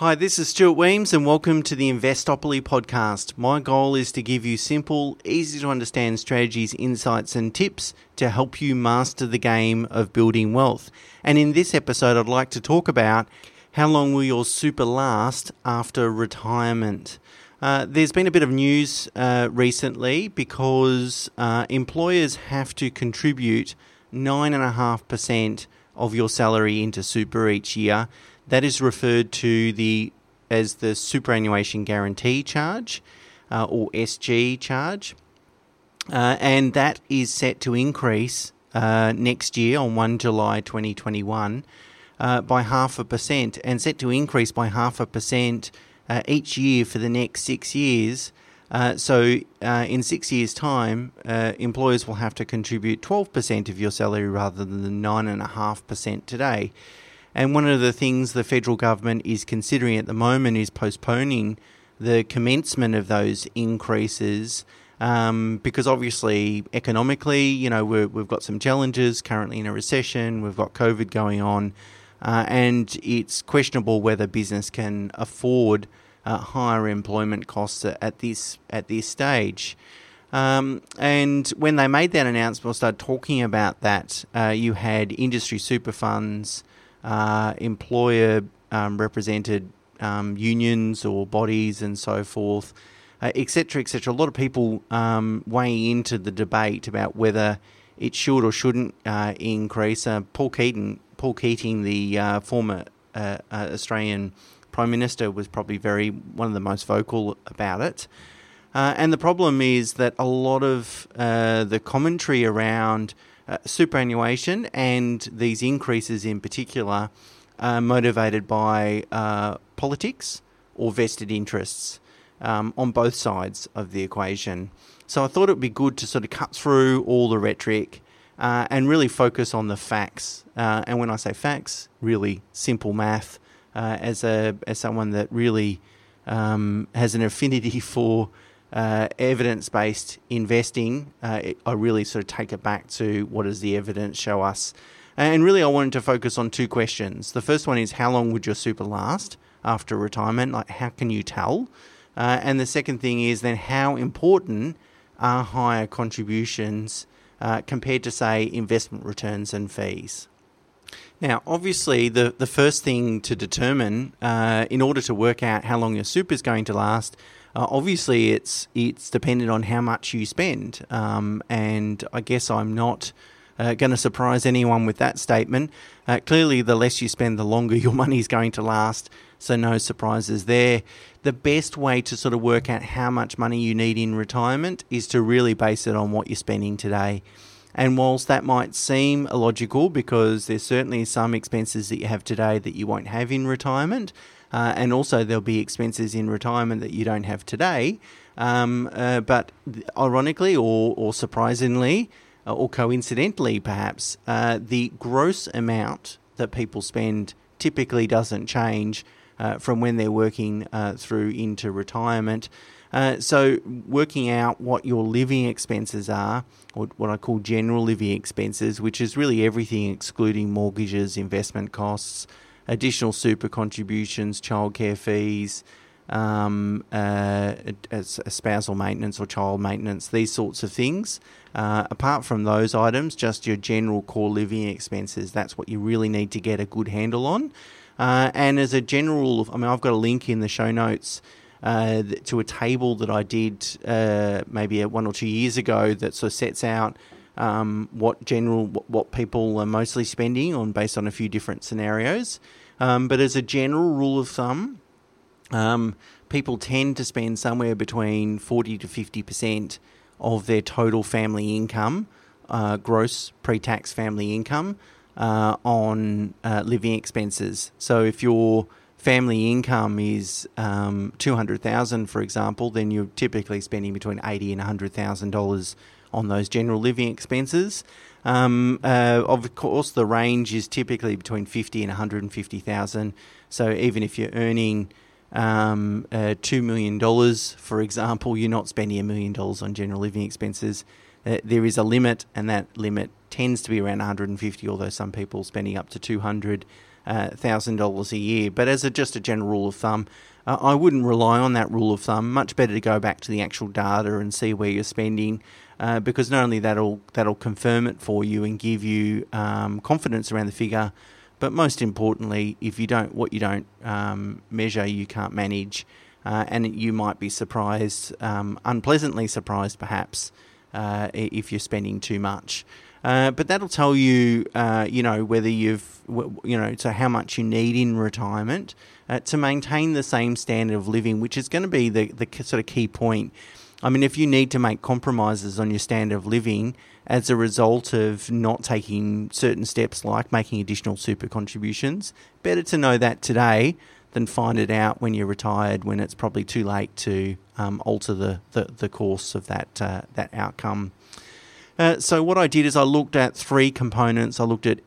Hi, this is Stuart Weems and welcome to the Investopoly podcast. My goal is to give you simple, easy to understand strategies, insights and tips to help you master the game of building wealth. And in this episode, I'd like to talk about how long will your super last after retirement? There's been a bit of news recently because employers have to contribute 9.5% of your salary into super each year. That is referred to as the superannuation guarantee charge or SG charge, and that is set to increase next year on 1 July 2021 by 0.5%, and set to increase by 0.5% each year for the next 6 years. So in 6 years' time, employers will have to contribute 12% of your salary rather than the 9.5% today. And one of the things the federal government is considering at the moment is postponing the commencement of those increases because obviously economically, we've got some challenges currently in a recession, we've got COVID going on, and it's questionable whether business can afford higher employment costs at this stage. And when they made that announcement, started talking about that, you had industry super funds, employer represented unions or bodies and so forth, etc., etc. A lot of people weighing into the debate about whether it should or shouldn't increase. Paul Keating, the former Australian Prime Minister, was probably one of the most vocal about it. And the problem is that a lot of the commentary around superannuation and these increases in particular are motivated by politics or vested interests on both sides of the equation. So I thought it would be good to sort of cut through all the rhetoric and really focus on the facts. And when I say facts, really simple math. As someone that really has an affinity for evidence-based investing, I really sort of take it back to what does the evidence show us. And really I wanted to focus on two questions. The first one is, how long would your super last after retirement? Like, how can you tell? And the second thing is then, how important are higher contributions compared to, say, investment returns and fees? Now, obviously, the first thing to determine in order to work out how long your super is going to last, obviously, it's dependent on how much you spend. And I guess I'm not going to surprise anyone with that statement. Clearly, the less you spend, the longer your money is going to last. So no surprises there. The best way to sort of work out how much money you need in retirement is to really base it on what you're spending today. And whilst that might seem illogical, because there's certainly some expenses that you have today that you won't have in retirement, and also there'll be expenses in retirement that you don't have today, but ironically or surprisingly or coincidentally perhaps, the gross amount that people spend typically doesn't change from when they're working through into retirement. So working out what your living expenses are, or what I call general living expenses, which is really everything excluding mortgages, investment costs, additional super contributions, childcare fees, spousal maintenance or child maintenance, these sorts of things. Apart from those items, just your general core living expenses, that's what you really need to get a good handle on. And as a general, I've got a link in the show notes to a table that I did maybe 1 or 2 years ago that sort of sets out what people are mostly spending on based on a few different scenarios. But as a general rule of thumb, people tend to spend somewhere between 40 to 50% of their total family income, gross pre-tax family income, on living expenses. So if you're family income is $200,000, for example, then you're typically spending between $80,000 and $100,000 on those general living expenses. Of course, the range is typically between $50,000 and $150,000. So even if you're earning $2 million, for example, you're not spending $1 million on general living expenses. There is a limit, and that limit tends to be around $150,000, although some people spending up to $200,000 $1,000 a year. But as just a general rule of thumb, I wouldn't rely on that rule of thumb. Much better to go back to the actual data and see where you're spending, because not only that'll confirm it for you and give you confidence around the figure, but most importantly, if you don't measure, you can't manage, and you might be surprised, unpleasantly surprised perhaps, if you're spending too much. But that'll tell you, whether so how much you need in retirement to maintain the same standard of living, which is going to be the sort of key point. I mean, if you need to make compromises on your standard of living as a result of not taking certain steps like making additional super contributions, better to know that today than find it out when you're retired, when it's probably too late to alter the course of that outcome. So what I did is I looked at three components. I looked at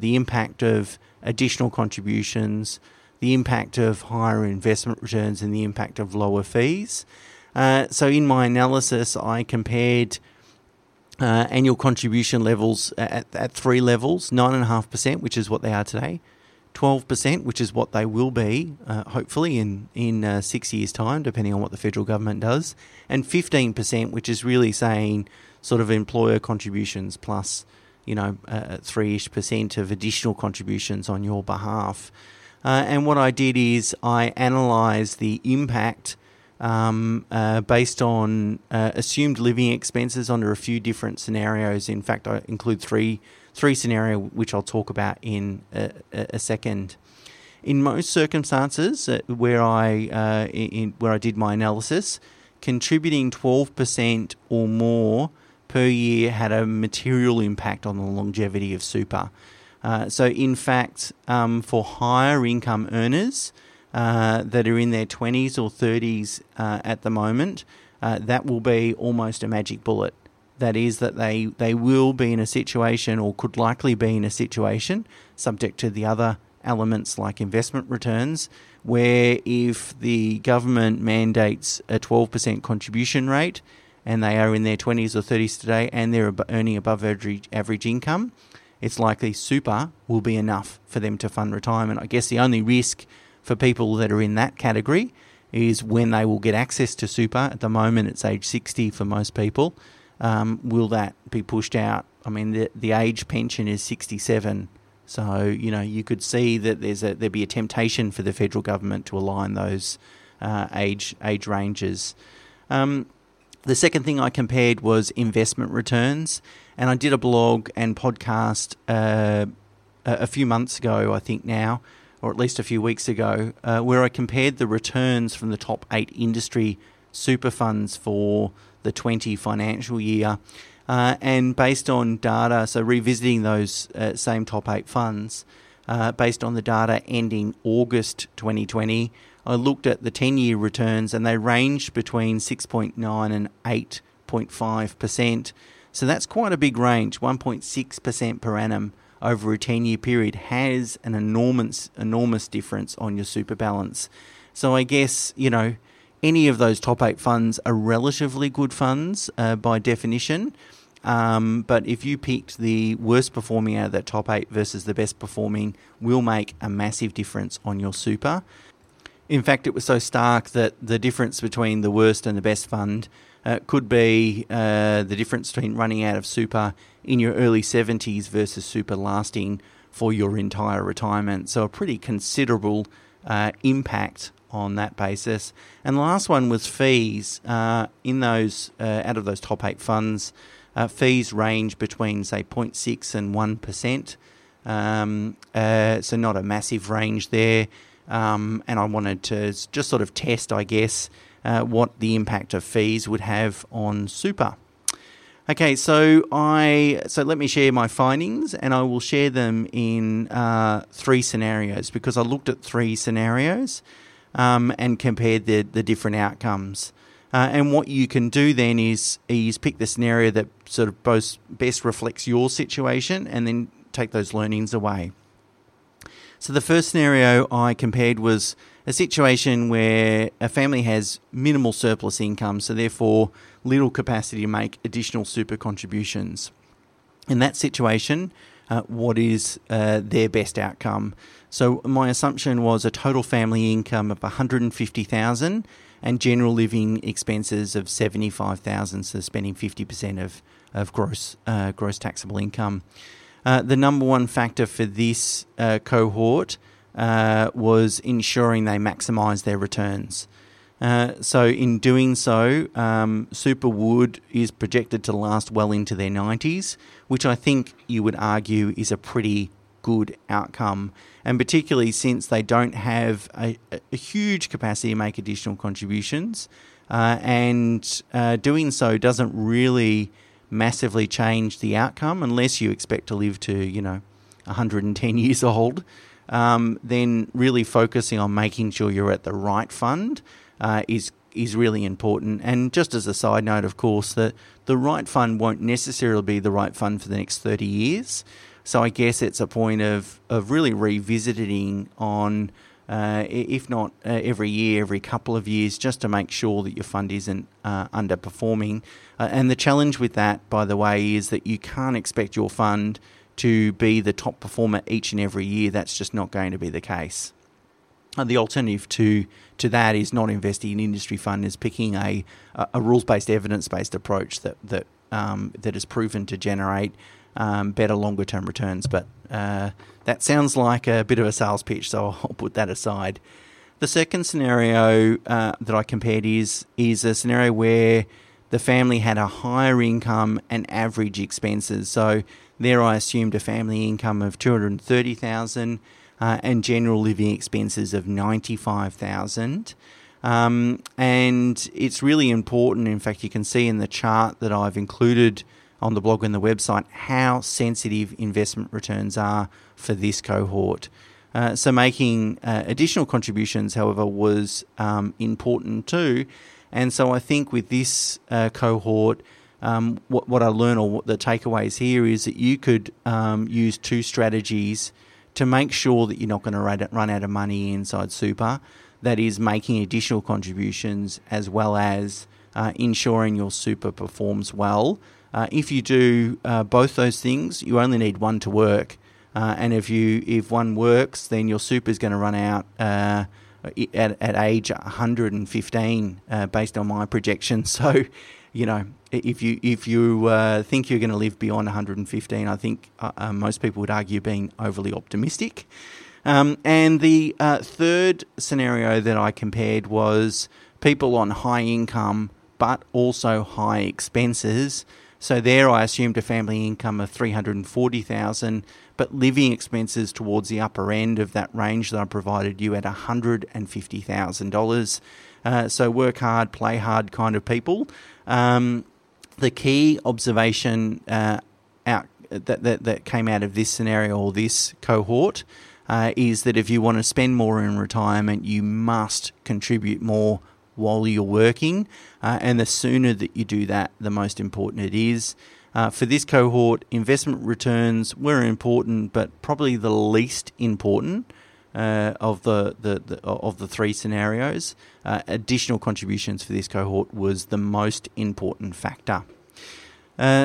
the impact of additional contributions, the impact of higher investment returns, and the impact of lower fees. So in my analysis, I compared annual contribution levels at three levels: 9.5%, which is what they are today; 12%, which is what they will be, hopefully in 6 years' time, depending on what the federal government does; and 15%, which is really saying sort of employer contributions plus 3-ish% of additional contributions on your behalf. And what I did is I analysed the impact based on assumed living expenses under a few different scenarios. In fact, I include three scenarios, which I'll talk about in a second. In most circumstances where I did my analysis, contributing 12% or more per year had a material impact on the longevity of super. So in fact, for higher income earners that are in their 20s or 30s at the moment, that will be almost a magic bullet. That is that they will be in a situation, or could likely be in a situation, subject to the other elements like investment returns, where if the government mandates a 12% contribution rate and they are in their 20s or 30s today and they're earning above average income, it's likely super will be enough for them to fund retirement. I guess the only risk for people that are in that category is when they will get access to super. At the moment, it's age 60 for most people. Will that be pushed out? I mean, the age pension is 67. So, you could see that there'd be a temptation for the federal government to align those age ranges. The second thing I compared was investment returns. And I did a blog and podcast a few months ago, I think now, or at least a few weeks ago, where I compared the returns from the top 8 industry super funds for the 20 financial year. And based on data, so revisiting those same top 8 funds, based on the data ending August 2020, I looked at the 10-year returns and they ranged between 6.9 and 8.5%. So that's quite a big range. 1.6% per annum over a 10-year period has an enormous difference on your super balance. So I guess, any of those top 8 funds are relatively good funds by definition. But if you picked the worst performing out of that top 8 versus the best performing, will make a massive difference on your super. In fact, it was so stark that the difference between the worst and the best fund could be the difference between running out of super in your early 70s versus super lasting for your entire retirement. So a pretty considerable impact on that basis. And the last one was fees. In those out of those top 8 funds, fees range between, say, 0.6 and 1%. So not a massive range there. And I wanted to just sort of test, I guess, what the impact of fees would have on super. Okay, so let me share my findings, and I will share them in three scenarios, because I looked at three scenarios. And compared the different outcomes. And what you can do then is pick the scenario that sort of best reflects your situation and then take those learnings away. So the first scenario I compared was a situation where a family has minimal surplus income, so therefore little capacity to make additional super contributions. In that situation, what is their best outcome. So my assumption was a total family income of $150,000 and general living expenses of $75,000, so spending 50% of gross taxable income. The number one factor for this cohort was ensuring they maximise their returns. So in doing so, Superwood is projected to last well into their 90s, which I think you would argue is a pretty good outcome, and particularly since they don't have a huge capacity to make additional contributions, and doing so doesn't really massively change the outcome unless you expect to live to, 110 years old. Then really focusing on making sure you're at the right fund is really important. And just as a side note, of course, that the right fund won't necessarily be the right fund for the next 30 years. So I guess it's a point of really revisiting on, if not every year, every couple of years, just to make sure that your fund isn't underperforming. And the challenge with that, by the way, is that you can't expect your fund to be the top performer each and every year. That's just not going to be the case. The alternative to that is not investing in industry fund, is picking a rules-based, evidence-based approach that is proven to generate better longer-term returns. But that sounds like a bit of a sales pitch, so I'll put that aside. The second scenario that I compared is a scenario where the family had a higher income and average expenses. So there I assumed a family income of $230,000 and general living expenses of $95,000. And it's really important, in fact, you can see in the chart that I've included on the blog and the website, how sensitive investment returns are for this cohort. So making additional contributions, however, was important too. And so I think with this cohort, what I learned, or what the takeaways here, is that you could use two strategies to make sure that you're not going to run out of money inside super. That is, making additional contributions as well as ensuring your super performs well. If you do both those things, you only need one to work. And if one works, then your super is going to run out at age 115, based on my projection. So, if you think you're going to live beyond 115, I think most people would argue being overly optimistic. And the third scenario that I compared was people on high income but also high expenses. So there I assumed a family income of $340,000, but living expenses towards the upper end of that range that I provided you at $150,000. So work hard, play hard kind of people. The key observation that came out of this scenario, or this cohort, is that if you want to spend more in retirement, you must contribute more while you're working, and the sooner that you do that, the most important it is. For this cohort, investment returns were important, but probably the least important of the three scenarios. Additional contributions for this cohort was the most important factor.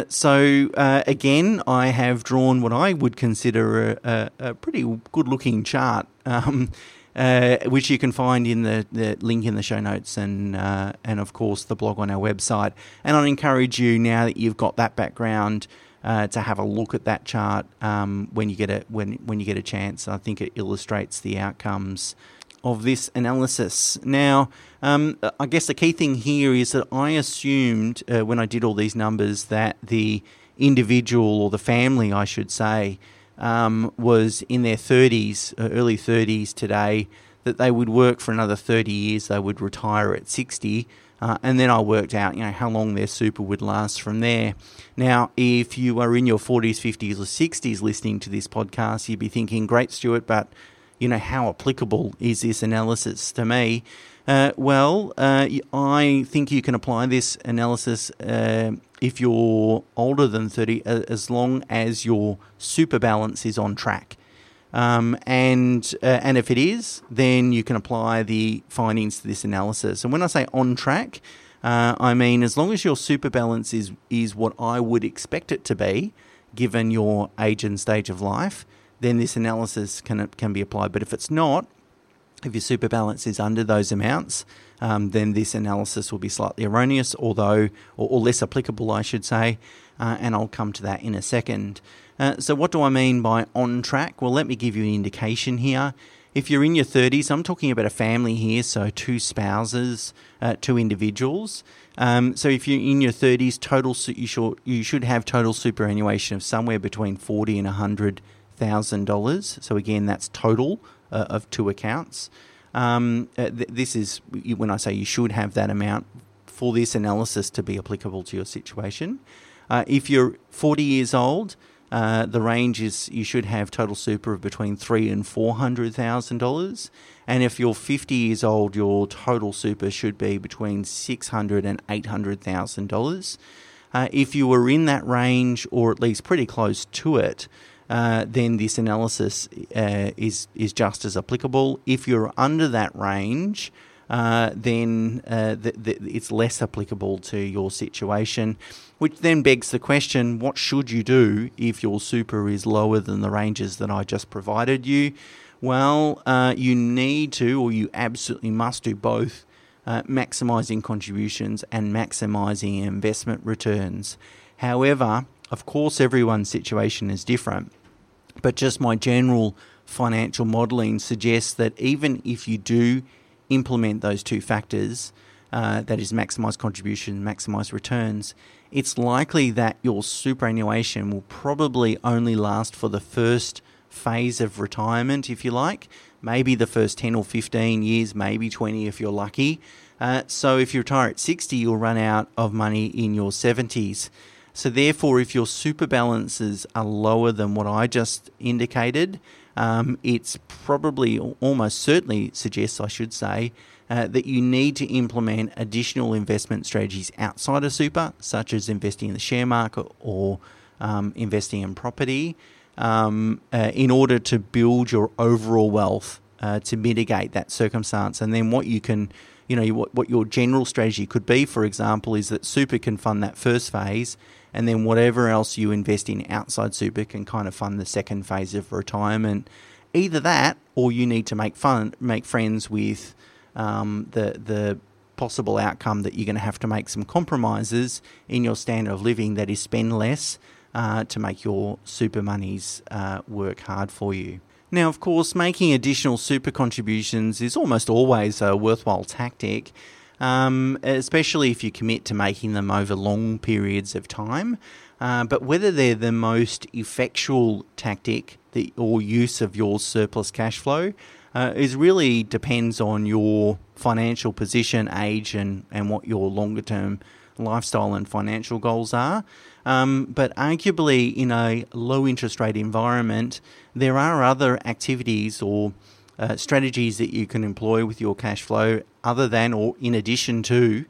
So again, I have drawn what I would consider a pretty good-looking chart. Which you can find in the link in the show notes and of course the blog on our website. And I'd encourage you, now that you've got that background, to have a look at that chart when you get a chance. I think it illustrates the outcomes of this analysis. Now, I guess the key thing here is that I assumed when I did all these numbers that the individual, or the family, I should say, was in their 30s, early 30s today, that they would work for another 30 years, they would retire at 60, and then I worked out, how long their super would last from there. Now, if you are in your 40s, 50s or 60s listening to this podcast, you'd be thinking, great, Stuart, but, how applicable is this analysis to me? Well, I think you can apply this analysis if you're older than 30, as long as your super balance is on track. And if it is, then you can apply the findings to this analysis. And when I say on track, I mean as long as your super balance is what I would expect it to be, given your age and stage of life, then this analysis can be applied. But if it's not, if your super balance is under those amounts, then this analysis will be slightly erroneous, or less applicable, I should say, and I'll come to that in a second. So what do I mean by on track? Well, let me give you an indication here. If you're in your 30s, I'm talking about a family here, so two spouses, two individuals. So if you're in your 30s, you should have total superannuation of somewhere between $40,000 and $100,000. So again, that's total of two accounts. This is when I say you should have that amount for this analysis to be applicable to your situation. If you're 40 years old, the range is you should have total super of between $300,000 and $400,000. And if you're 50 years old, your total super should be between $600,000 and $800,000. If you were in that range, or at least pretty close to it, then this analysis is just as applicable. If you're under that range, then it's less applicable to your situation, which then begs the question, what should you do if your super is lower than the ranges that I just provided you? Well, you need to, or you absolutely must do both, maximising contributions and maximising investment returns. However, of course, everyone's situation is different, but just my general financial modelling suggests that even if you do implement those two factors, that is maximise contribution, maximise returns, it's likely that your superannuation will probably only last for the first phase of retirement, if you like, maybe the first 10 or 15 years, maybe 20 if you're lucky. So if you retire at 60, you'll run out of money in your 70s. So therefore, if your super balances are lower than what I just indicated, it's probably, almost certainly suggests, I should say, that you need to implement additional investment strategies outside of super, such as investing in the share market or investing in property, in order to build your overall wealth to mitigate that circumstance. And then what you can, what your general strategy could be, for example, is that super can fund that first phase, and then whatever else you invest in outside super can kind of fund the second phase of retirement. Either that, or you need to make friends with the possible outcome that you're going to have to make some compromises in your standard of living, that is spend less to make your super monies work hard for you. Now, of course, making additional super contributions is almost always a worthwhile tactic, especially if you commit to making them over long periods of time. But whether they're the most effectual tactic or use of your surplus cash flow is really depends on your financial position, age, and what your longer-term lifestyle and financial goals are. But arguably, in a low interest rate environment, there are other activities or strategies that you can employ with your cash flow other than, or in addition to,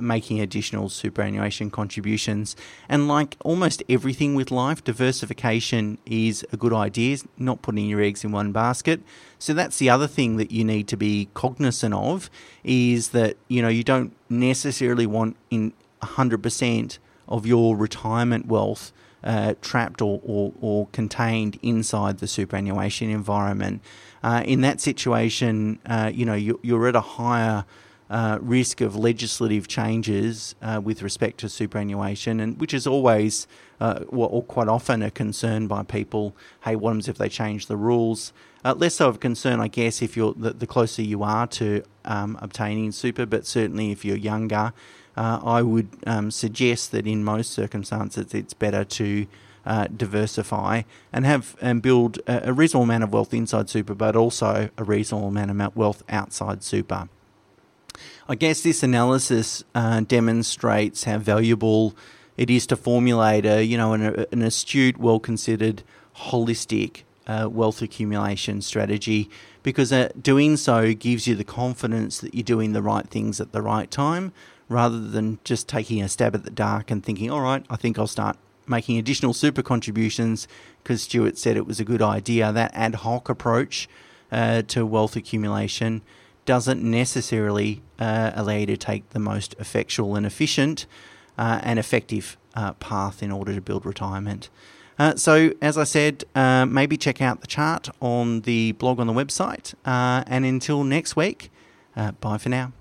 making additional superannuation contributions. And like almost everything with life, diversification is a good idea, not putting your eggs in one basket. So that's the other thing that you need to be cognizant of, is that, you don't necessarily want in 100% of your retirement wealth trapped or contained inside the superannuation environment. In that situation, you're at a higher risk of legislative changes with respect to superannuation, and which is always or quite often a concern by people. Hey, what happens if they change the rules? Less so of a concern, I guess, if you're the closer you are to obtaining super, but certainly if you're younger, I would suggest that in most circumstances it's better to diversify and have and build a reasonable amount of wealth inside super, but also a reasonable amount of wealth outside super. I guess this analysis demonstrates how valuable it is to formulate a an astute, well-considered, holistic wealth accumulation strategy, because doing so gives you the confidence that you're doing the right things at the right time, rather than just taking a stab at the dark and thinking, all right, I think I'll start making additional super contributions because Stuart said it was a good idea. That ad hoc approach to wealth accumulation doesn't necessarily allow you to take the most effectual and efficient and effective path in order to build retirement. So, as I said, maybe check out the chart on the blog on the website. And until next week, bye for now.